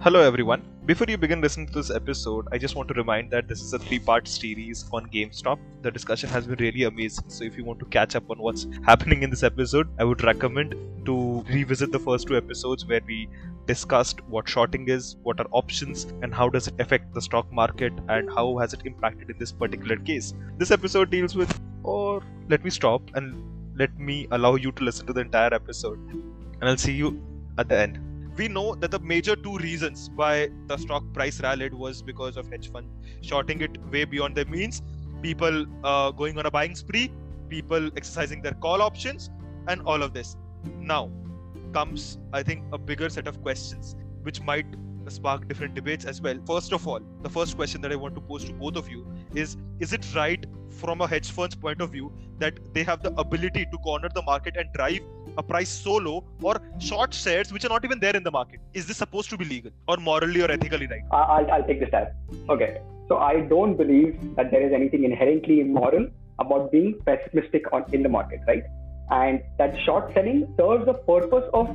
Hello everyone. Before you begin listening to this episode, I just want to remind that this is a 3-part series on GameStop. The discussion has been really amazing, so if you want to catch up on what's happening in this episode, I would recommend to revisit the first 2 episodes where we discussed what shorting is, what are options, and how does it affect the stock market, and how has it impacted in this particular case. This episode deals with, or let me stop and let me allow you to listen to the entire episode, and I'll see you at the end. We know that the major 2 reasons why the stock price rallied was because of hedge fund shorting it way beyond their means, people going on a buying spree, people exercising their call options, and all of this. Now comes, I think, a bigger set of questions which might spark different debates as well. First of all, the first question that I want to pose to both of you is it right from a hedge fund's point of view that they have the ability to corner the market and drive a price so low, or short shares which are not even there in the market? Is this supposed to be legal or morally or ethically right? I'll take this time. Okay. So I don't believe that there is anything inherently immoral about being pessimistic in the market, right? And that short selling serves the purpose of,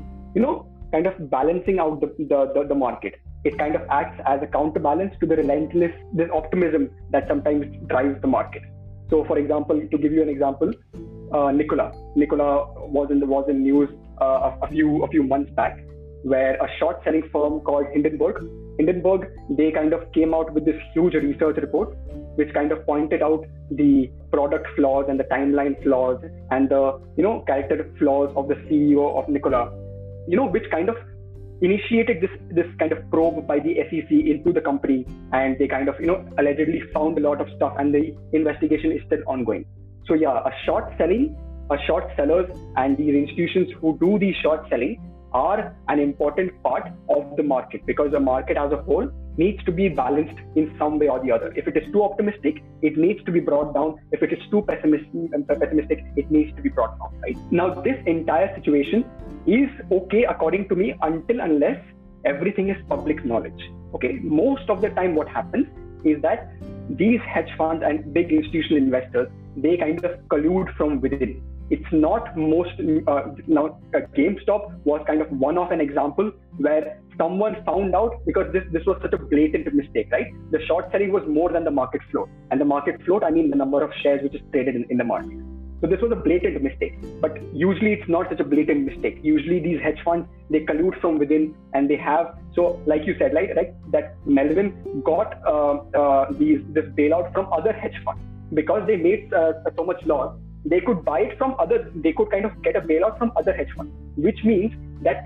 kind of balancing out the market. It kind of acts as a counterbalance to the relentless optimism that sometimes drives the market. So, for example, to give you an example, Nikola was in news a few months back, where a short-selling firm called Hindenburg, they kind of came out with this huge research report, which kind of pointed out the product flaws and the timeline flaws and the character flaws of the CEO of Nikola, which kind of initiated this kind of probe by the SEC into the company, and they kind of allegedly found a lot of stuff, and the investigation is still ongoing. So yeah, short sellers and these institutions who do the short selling are an important part of the market, because the market as a whole needs to be balanced in some way or the other. If it is too optimistic, it needs to be brought down. If it is too pessimistic, it needs to be brought down, right? Now, this entire situation is okay, according to me, until unless everything is public knowledge. Okay, most of the time what happens is that these hedge funds and big institutional investors, they kind of collude from within. It's not most, now GameStop was kind of one-off an example where someone found out, because this was such a blatant mistake, right? The short selling was more than the market float. And the market float, I mean the number of shares which is traded in the market. So this was a blatant mistake. But usually it's not such a blatant mistake. Usually these hedge funds, they collude from within, and they have, so like you said, right that Melvin got this bailout from other hedge funds. Because they made so much loss, they could kind of get a bailout from other hedge funds, which means that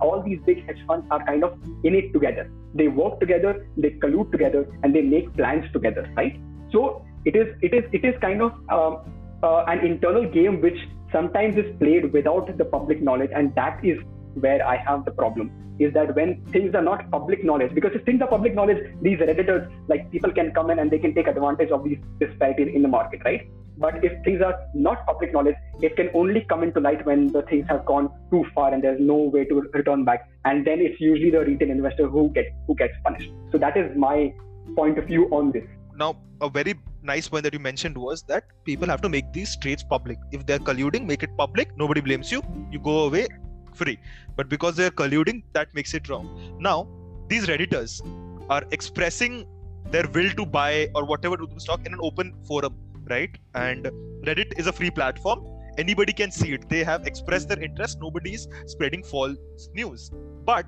all these big hedge funds are kind of in it together. They work together, they collude together, and they make plans together, right? So it is kind of an internal game which sometimes is played without the public knowledge, and that is where I have the problem, is that when things are not public knowledge, because if things are public knowledge, these redditors, like, people can come in and they can take advantage of these disparities in the market, right? But if things are not public knowledge, it can only come into light when the things have gone too far and there's no way to return back, and then it's usually the retail investor who gets punished. So that is my point of view on this. Now, a very nice point that you mentioned was that people have to make these trades public. If they're colluding, make it public. Nobody blames you. You go away free. But because they're colluding, that makes it wrong. Now, these redditors are expressing their will to buy or whatever to the stock in an open forum, right? And Reddit is a free platform. Anybody can see it. They have expressed their interest. Nobody is spreading false news. But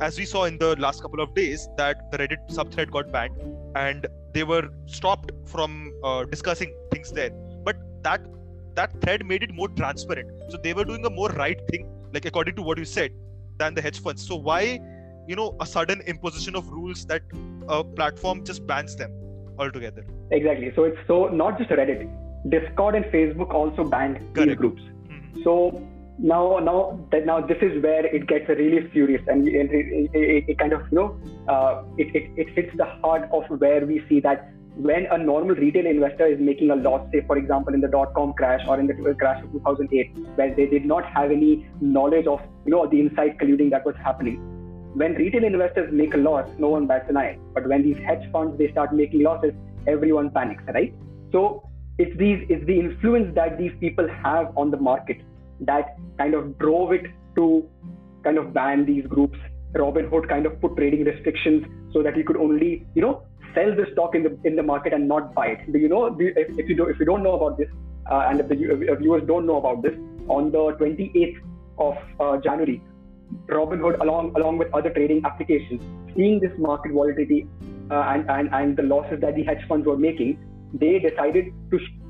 as we saw in the last couple of days, that the Reddit subthread got banned and they were stopped from discussing things there. But that thread made it more transparent. So they were doing a more right thing, like according to what you said, than the hedge funds. So why, a sudden imposition of rules that a platform just bans them? altogether. Exactly. So it's not just Reddit. Discord and Facebook also banned these groups. Mm-hmm. So now this is where it gets really furious, and it kind of it hits the heart of where we see that when a normal retail investor is making a loss, say for example in the .com crash or in the crash of 2008, where they did not have any knowledge of the inside colluding that was happening. When retail investors make a loss, no one bats an eye. But when these hedge funds, they start making losses, everyone panics, right? So it's the influence that these people have on the market that kind of drove it to kind of ban these groups. Robinhood kind of put trading restrictions so that you could only, sell the stock in the market and not buy it. If you don't know about this, and if the viewers don't know about this, on the 28th of January, Robinhood along with other trading applications, seeing this market volatility and the losses that the hedge funds were making, they decided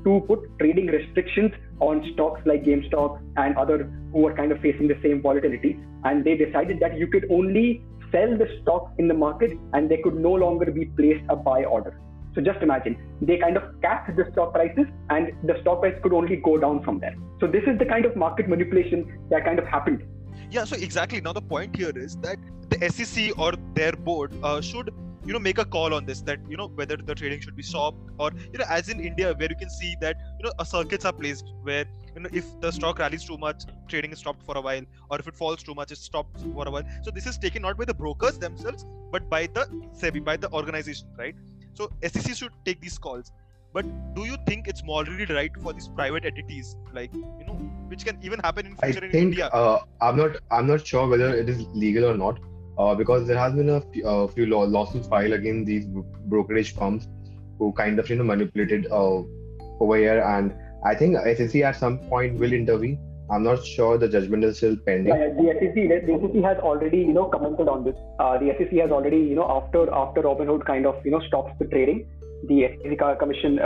to put trading restrictions on stocks like GameStop and other who were kind of facing the same volatility, and they decided that you could only sell the stock in the market and there could no longer be placed a buy order. So just imagine, they kind of capped the stock prices and the stock price could only go down from there. So this is the kind of market manipulation that kind of happened. Yeah, so exactly. Now the point here is that the SEC or their board should make a call on this, that whether the trading should be stopped, or as in India where you can see that circuits are placed where if the stock rallies too much, trading is stopped for a while, or if it falls too much, it's stopped for a while. So this is taken not by the brokers themselves but by the SEBI, by the organization, right? So SEC should take these calls. But do you think it's morally right for these private entities, like which can even happen in future in India? I'm not sure whether it is legal or not. Because there has been a few lawsuits filed against these brokerage firms who kind of manipulated over here, and I think SEC at some point will intervene. I'm not sure, the judgment is still pending. The SEC has already commented on this. The SEC has already after Robinhood kind of stops the trading, the SEC commission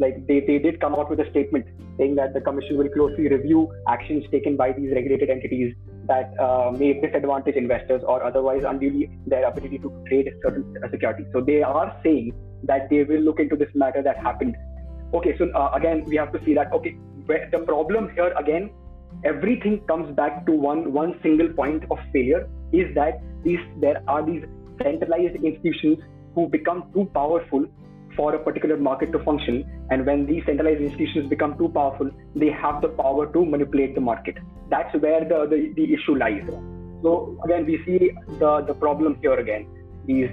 they did come out with a statement saying that the commission will closely review actions taken by these regulated entities that may disadvantage investors or otherwise unduly their ability to trade certain securities. So they are saying that they will look into this matter that happened. Okay, so again, we have to see that, okay, the problem here again, everything comes back to one single point of failure, is that there are these centralized institutions who become too powerful for a particular market to function, and when these centralized institutions become too powerful, they have the power to manipulate the market. That's where the issue lies. So again, we see the problem here again is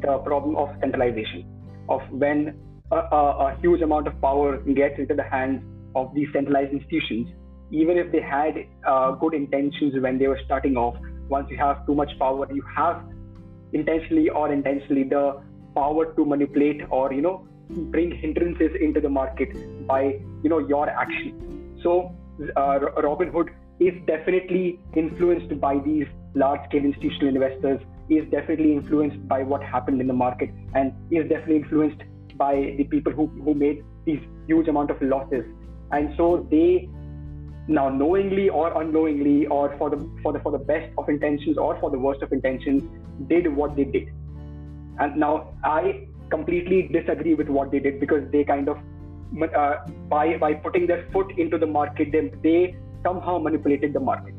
the problem of centralization, of when a huge amount of power gets into the hands of these centralized institutions. Even if they had good intentions when they were starting off, once you have too much power, you have intentionally or unintentionally the power to manipulate or bring hindrances into the market by your action. So Robinhood is definitely influenced by these large-scale institutional investors, is definitely influenced by what happened in the market, and is definitely influenced by the people who made these huge amount of losses. And so they now knowingly or unknowingly, or for the best of intentions or for the worst of intentions, did what they did. And now I completely disagree with what they did, because they kind of, by putting their foot into the market, they somehow manipulated the market.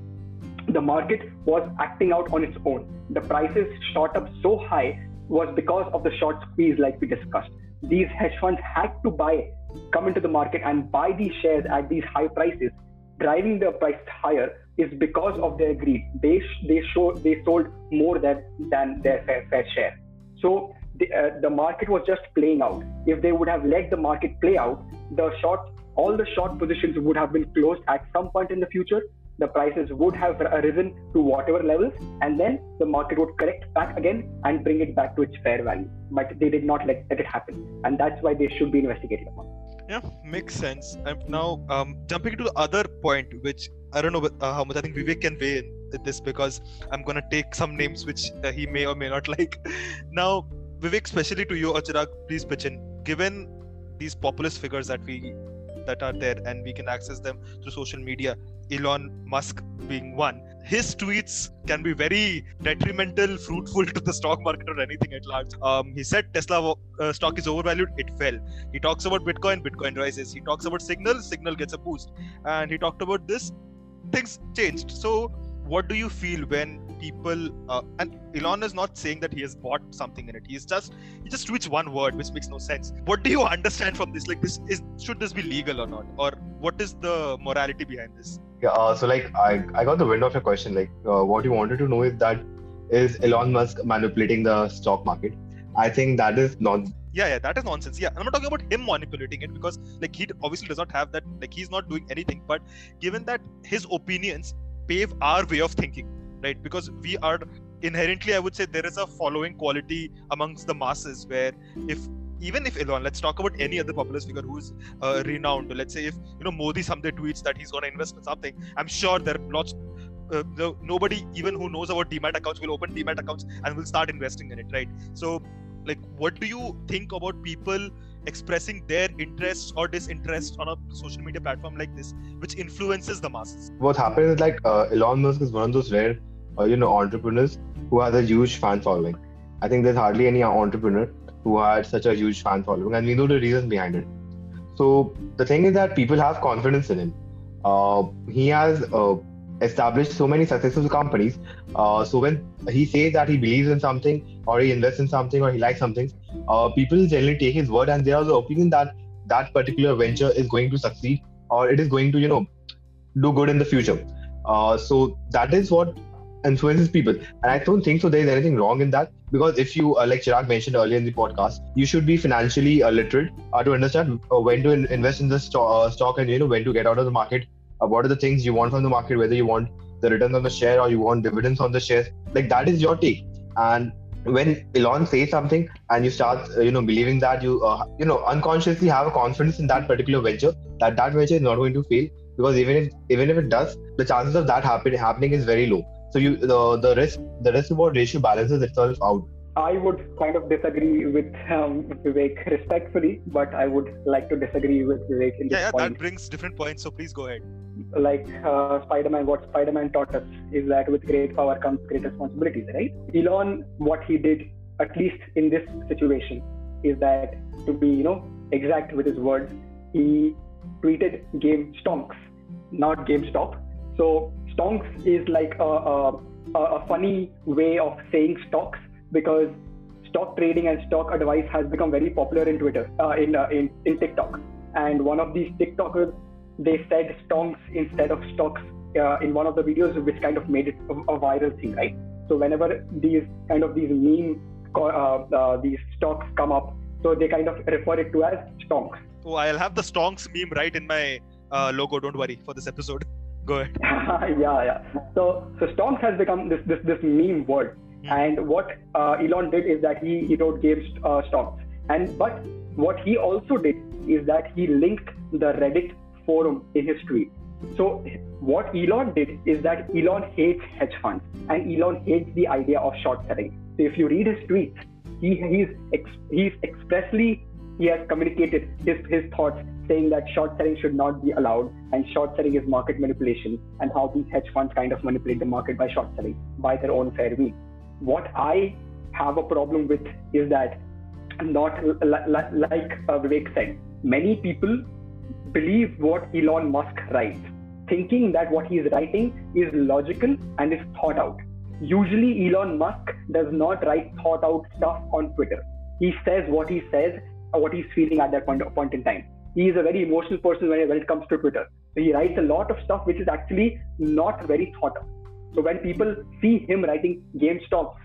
The market was acting out on its own. The prices shot up so high was because of the short squeeze, like we discussed. These hedge funds had to come into the market and buy these shares at these high prices. Driving the price higher is because of their greed. They sold more than their fair share. So the market was just playing out. If they would have let the market play out, all the short positions would have been closed at some point in the future. The prices would have risen to whatever levels, and then the market would correct back again and bring it back to its fair value. But they did not let it happen, and that's why they should be investigated upon. Yeah, makes sense. I'm now jumping into the other point, which I don't know how much I think Vivek can weigh in this, because I'm gonna take some names which he may or may not like. Now, Vivek, especially to you, Chirag, please pitch in. Given these populist figures that are there and we can access them through social media, Elon Musk being one, his tweets can be very detrimental, fruitful to the stock market or anything at large. He said Tesla stock is overvalued, it fell. He talks about Bitcoin, Bitcoin rises. He talks about Signal, Signal gets a boost. And he talked about this, things changed. So what do you feel when people, and Elon is not saying that he has bought something in it. He just tweets one word, which makes no sense. What do you understand from this? Like, should this be legal or not? Or what is the morality behind this? Yeah. So like, I got the wind of your question. Like, what you wanted to know is that is Elon Musk manipulating the stock market? I think that is nonsense. Yeah, that is nonsense. Yeah, I'm not talking about him manipulating it because like he obviously does not have that. Like he's not doing anything. But given that his opinions pave our way of thinking, right? Because we are inherently, I would say, there is a following quality amongst the masses where even if Elon, let's talk about any other populist figure who's renowned. Let's say if Modi someday tweets that he's going to invest in something, I'm sure there are lots. Nobody even who knows about Demat accounts will open Demat accounts and will start investing in it, right? So, like, what do you think about people expressing their interests or disinterest on a social media platform like this, which influences the masses? What happens is like Elon Musk is one of those rare, entrepreneurs who has a huge fan following. I think there's hardly any entrepreneur who had such a huge fan following, and we know the reasons behind it. So the thing is that people have confidence in him. He has established so many successful companies. So when he says that he believes in something or he invests in something or he likes something, people generally take his word and they have the opinion that that particular venture is going to succeed or it is going to, do good in the future. So that is what influences people. And I don't think so there is anything wrong in that, because if you, like Chirag mentioned earlier in the podcast, you should be financially literate to understand when to invest in the stock and, when to get out of the market. What are the things you want from the market, whether you want the returns on the share or you want dividends on the shares. Like that is your take. And when Elon says something and you start, believing that you, unconsciously have a confidence in that particular venture, that venture is not going to fail, because even if it does, the chances of that happening is very low. So you, the risk reward ratio balances itself out. I would kind of disagree with Vivek respectfully, but I would like to disagree with Vivek in this point. That brings different points, so please go ahead. Like what Spider-Man taught us is that with great power comes great responsibilities, right? Elon, what he did, at least in this situation, is that to be, exact with his words, he tweeted GameStonks, not GameStop. So stonks is like a funny way of saying stocks, because stock trading and stock advice has become very popular in Twitter, in TikTok. And one of these TikTokers, they said stonks instead of stocks in one of the videos, which kind of made it a viral thing, right? So whenever these meme, these stocks come up, so they kind of refer it to as stonks. Oh, I'll have the stonks meme right in my logo, don't worry, for this episode. Go ahead. Yeah. So stonks has become this meme word. And what Elon did is that he wrote GameStop, but what he also did is that he linked the Reddit forum in his tweet. So what Elon did is that Elon hates hedge funds and Elon hates the idea of short selling. So if you read his tweets, he has communicated his thoughts, saying that short selling should not be allowed and short selling is market manipulation, and how these hedge funds kind of manipulate the market by short selling by their own fair means. What I have a problem with is that, not like Vivek said, many people believe what Elon Musk writes, thinking that what he is writing is logical and is thought out. Usually Elon Musk does not write thought out stuff on Twitter. He says what he says, or what he's feeling at that point in time. He is a very emotional person when it comes to Twitter. So he writes a lot of stuff which is actually not very thought out. So when people see him writing GameStop,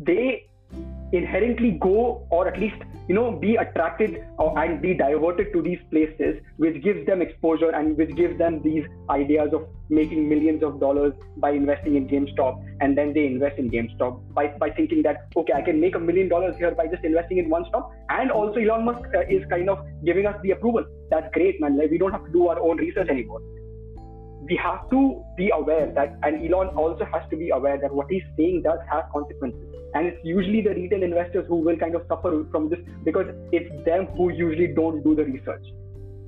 they inherently go, or at least, be attracted and be diverted to these places, which gives them exposure and which gives them these ideas of making millions of dollars by investing in GameStop. And then they invest in GameStop by thinking that, okay, I can make $1 million here by just investing in one stock. And also Elon Musk is kind of giving us the approval. That's great, man. Like, we don't have to do our own research anymore. We have to be aware that, and Elon also has to be aware that what he's saying does have consequences. And it's usually the retail investors who will kind of suffer from this, because it's them who usually don't do the research.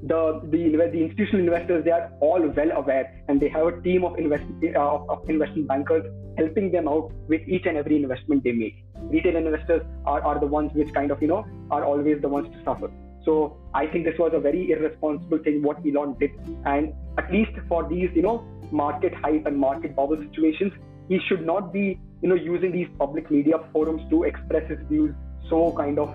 the institutional investors, they are all well aware, and they have a team of investment bankers helping them out with each and every investment they make. Retail investors are the ones which kind of, are always the ones to suffer. So I think this was a very irresponsible thing what Elon did, and at least for these, market hype and market bubble situations, he should not be, using these public media forums to express his views so kind of,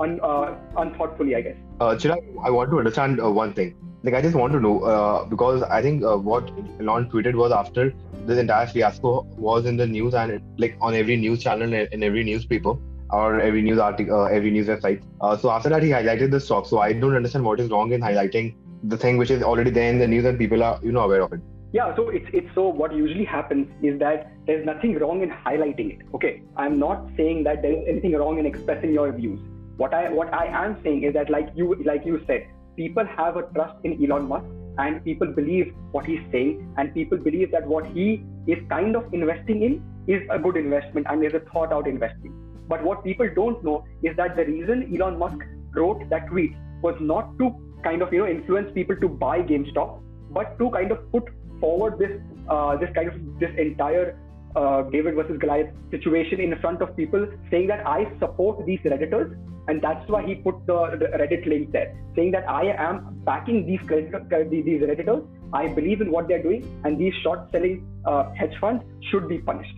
unthoughtfully, I guess. Chirag, I want to understand one thing. I just want to know, because I think what Elon tweeted was after this entire fiasco was in the news and on every news channel and every newspaper or every news article, every news website. So after that, he highlighted the stock. So I don't understand what is wrong in highlighting the thing which is already there in the news and people are, aware of it. Yeah, so so what usually happens is that there's nothing wrong in highlighting it. Okay, I'm not saying that there is anything wrong in expressing your views. What I am saying is that like you said, people have a trust in Elon Musk and people believe what he's saying and people believe that what he is kind of investing in is a good investment and is a thought out investment. But what people don't know is that the reason Elon Musk wrote that tweet was not to kind of influence people to buy GameStop, but to kind of put forward this entire David versus Goliath situation in front of people, saying that I support these Redditors, and that's why he put the Reddit link there, saying that I am backing these Redditors. I believe in what they're doing, and these short-selling hedge funds should be punished.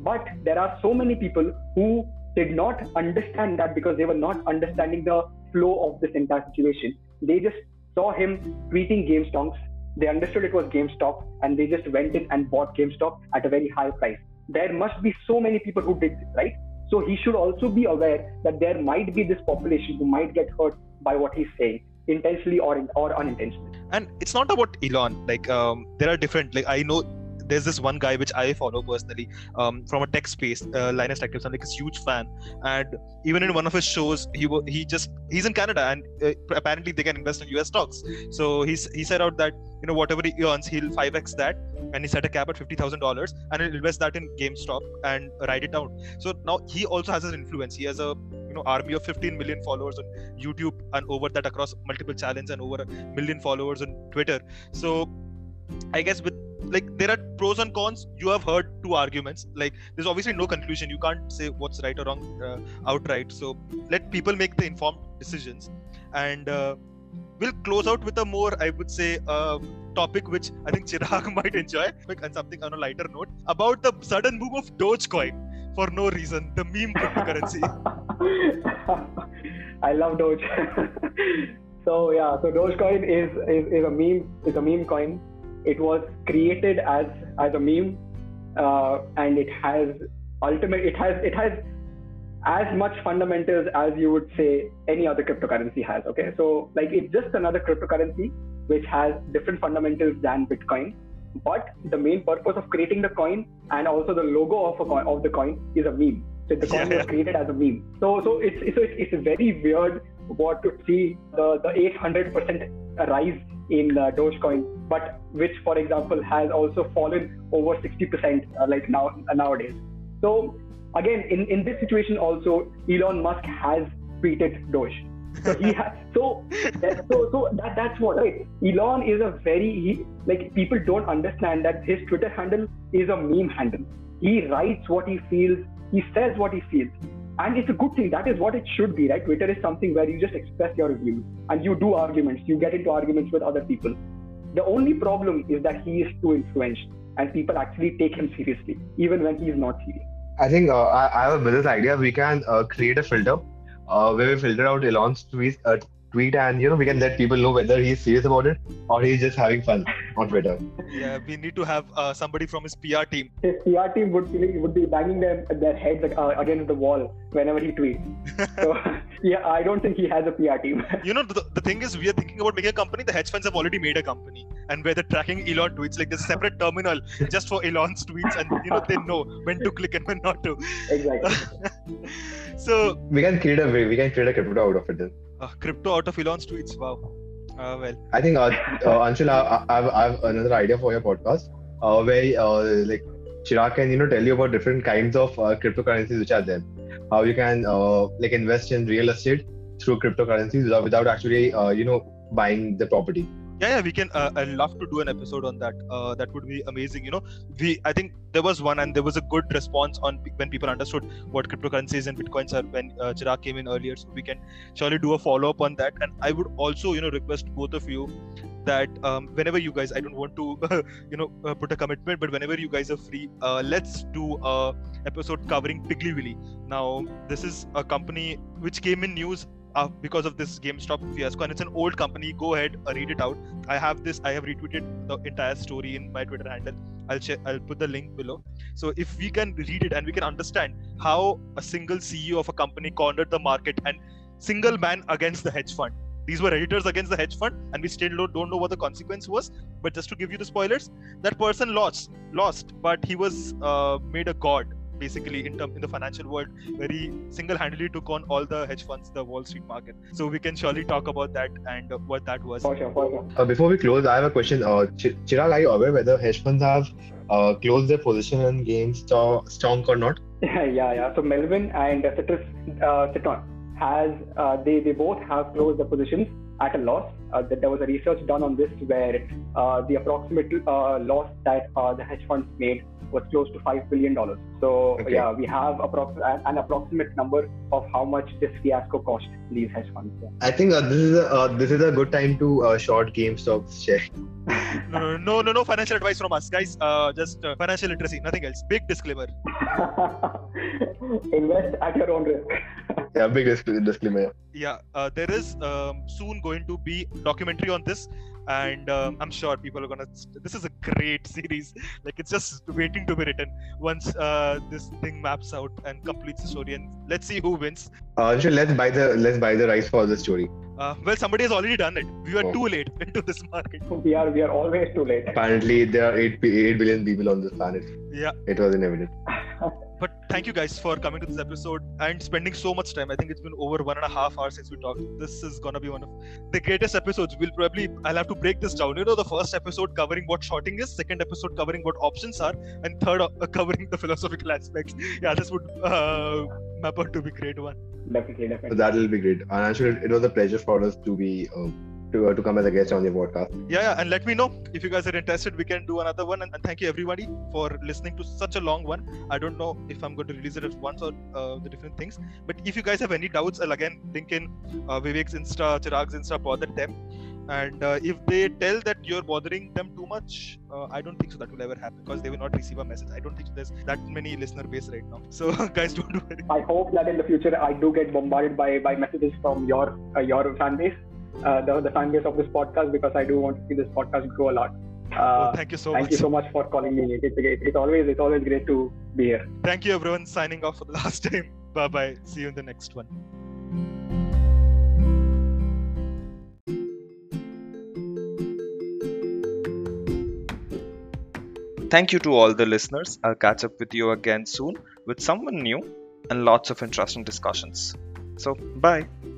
But there are so many people who did not understand that because they were not understanding the flow of this entire situation. They just saw him tweeting GameStops. They understood it was GameStop and they just went in and bought GameStop at a very high price. There must be so many people who did this, right? So he should also be aware that there might be this population who might get hurt by what he's saying, intentionally or unintentionally. And it's not about Elon. There are different, I know there's this one guy which I follow personally from a tech space, Linus Tech Tips. I'm a huge fan, and even in one of his shows, he's in Canada, and apparently they can invest in US stocks. So he set out that whatever he earns, he'll 5x that, and he set a cap at $50,000, and he'll invest that in GameStop and write it down. So now he also has his influence. He has a army of 15 million followers on YouTube, and over that across multiple channels, and over 1 million followers on Twitter. So I guess with there are pros and cons. You have heard two arguments. There's obviously no conclusion. You can't say what's right or wrong outright. So let people make the informed decisions. And we'll close out with a more, I would say, topic which I think Chirag might enjoy, and something on a lighter note about the sudden boom of Dogecoin for no reason, the meme cryptocurrency. I love Doge. So yeah, so Dogecoin is a meme. It's a meme coin. It was created as a meme, and it has as much fundamentals as you would say any other cryptocurrency has. Okay, so it's just another cryptocurrency which has different fundamentals than Bitcoin, but the main purpose of creating the coin and also the logo of the coin is a meme. So the coin was created as a meme. So it's very weird what to see the 800% rise in Dogecoin, but which, for example, has also fallen over 60% nowadays. So again, in this situation also, Elon Musk has tweeted Doge. So he has that's what, right? Elon is a people don't understand that his Twitter handle is a meme handle. He writes what he feels, he says what he feels. And it's a good thing. That is what it should be, right? Twitter is something where you just express your views and you do arguments. You get into arguments with other people. The only problem is that he is too influential and people actually take him seriously, even when he is not serious. I think I have a business idea. We can create a filter where we filter out Elon's tweet and, we can let people know whether he's serious about it or he's just having fun on Twitter. Yeah, we need to have somebody from his PR team. His PR team would be banging their heads against the wall whenever he tweets. So, yeah, I don't think he has a PR team. The thing is, we are thinking about making a company. The hedge funds have already made a company. And where they're tracking Elon tweets, there's a separate terminal just for Elon's tweets. And, they know when to click and when not to. Exactly. So we can create a crypto out of it then. Crypto out of Elon's tweets. Wow. I think Anshul, I have another idea for your podcast where Chirag can tell you about different kinds of cryptocurrencies which are there. How you can invest in real estate through cryptocurrencies without actually buying the property. Yeah, we can. I'd love to do an episode on that. That would be amazing. You know, I think there was one, and there was a good response on when people understood what cryptocurrencies and bitcoins are when Chirag came in earlier. So we can surely do a follow up on that. And I would also, request both of you that whenever you guys, I don't want to, put a commitment, but whenever you guys are free, let's do a episode covering Piggly Willy. Now, this is a company which came in news because of this GameStop fiasco, and it's an old company. Go ahead, read it out. I have retweeted the entire story in my Twitter handle. I'll put the link below. So if we can read it and we can understand how a single CEO of a company cornered the market and single man against the hedge fund. These were editors against the hedge fund, and we still don't know what the consequence was. But just to give you the spoilers, that person lost, but he was made a god. Basically, in the financial world, where he single-handedly took on all the hedge funds, the Wall Street market. So we can surely talk about that and what that was. For sure. Before we close, I have a question. Chirag, are you aware whether hedge funds have closed their position in GameStop or not? Yeah. So Melvin and Citron, they both have closed their positions at a loss. There was a research done on this where the approximate loss that the hedge funds made was close to $5 billion. So okay. Yeah, we have an approximate number of how much this fiasco cost these hedge funds. Yeah. I think this is a good time to short GameStop share. No, financial advice from us, guys. Just financial literacy, nothing else. Big disclaimer. Invest at your own risk. Yeah, big disclaimer. Yeah, there is soon going to be documentary on this. And I'm sure people are this is a great series. Like, it's just waiting to be written once this thing maps out and completes the story. And let's see who wins. Let's buy the rights for the story. Well, somebody has already done it. We were too late into this market. We are always too late. Apparently, there are 8 billion people on this planet. Yeah. It was inevitable. But thank you guys for coming to this episode and spending so much time. I think it's been over 1.5 hours since we talked. This is going to be one of the greatest episodes. I'll have to break this down. The first episode covering what shorting is, second episode covering what options are, and third covering the philosophical aspects. Yeah, this would map out to be great one. Definitely. So that will be great. And I'm sure it was a pleasure for us to be... to come as a guest on your podcast. Yeah, and let me know if you guys are interested. We can do another one, and thank you everybody for listening to such a long one. I don't know if I'm going to release it at once or the different things, but if you guys have any doubts, I'll again link in Vivek's Insta, Chirag's Insta, bother them, and if they tell that you're bothering them too much, I don't think so that will ever happen, because they will not receive a message. I don't think there's that many listener base right now, so guys, don't do it. I hope that in the future I do get bombarded by messages from your fan base, the fan base of this podcast, because I do want to see this podcast grow a lot. Thank you so much for calling me. It's always great to be here. Thank you everyone. Signing off for the last time. Bye. See you in the next one. Thank you to all the listeners. I'll catch up with you again soon with someone new and lots of interesting discussions. So bye.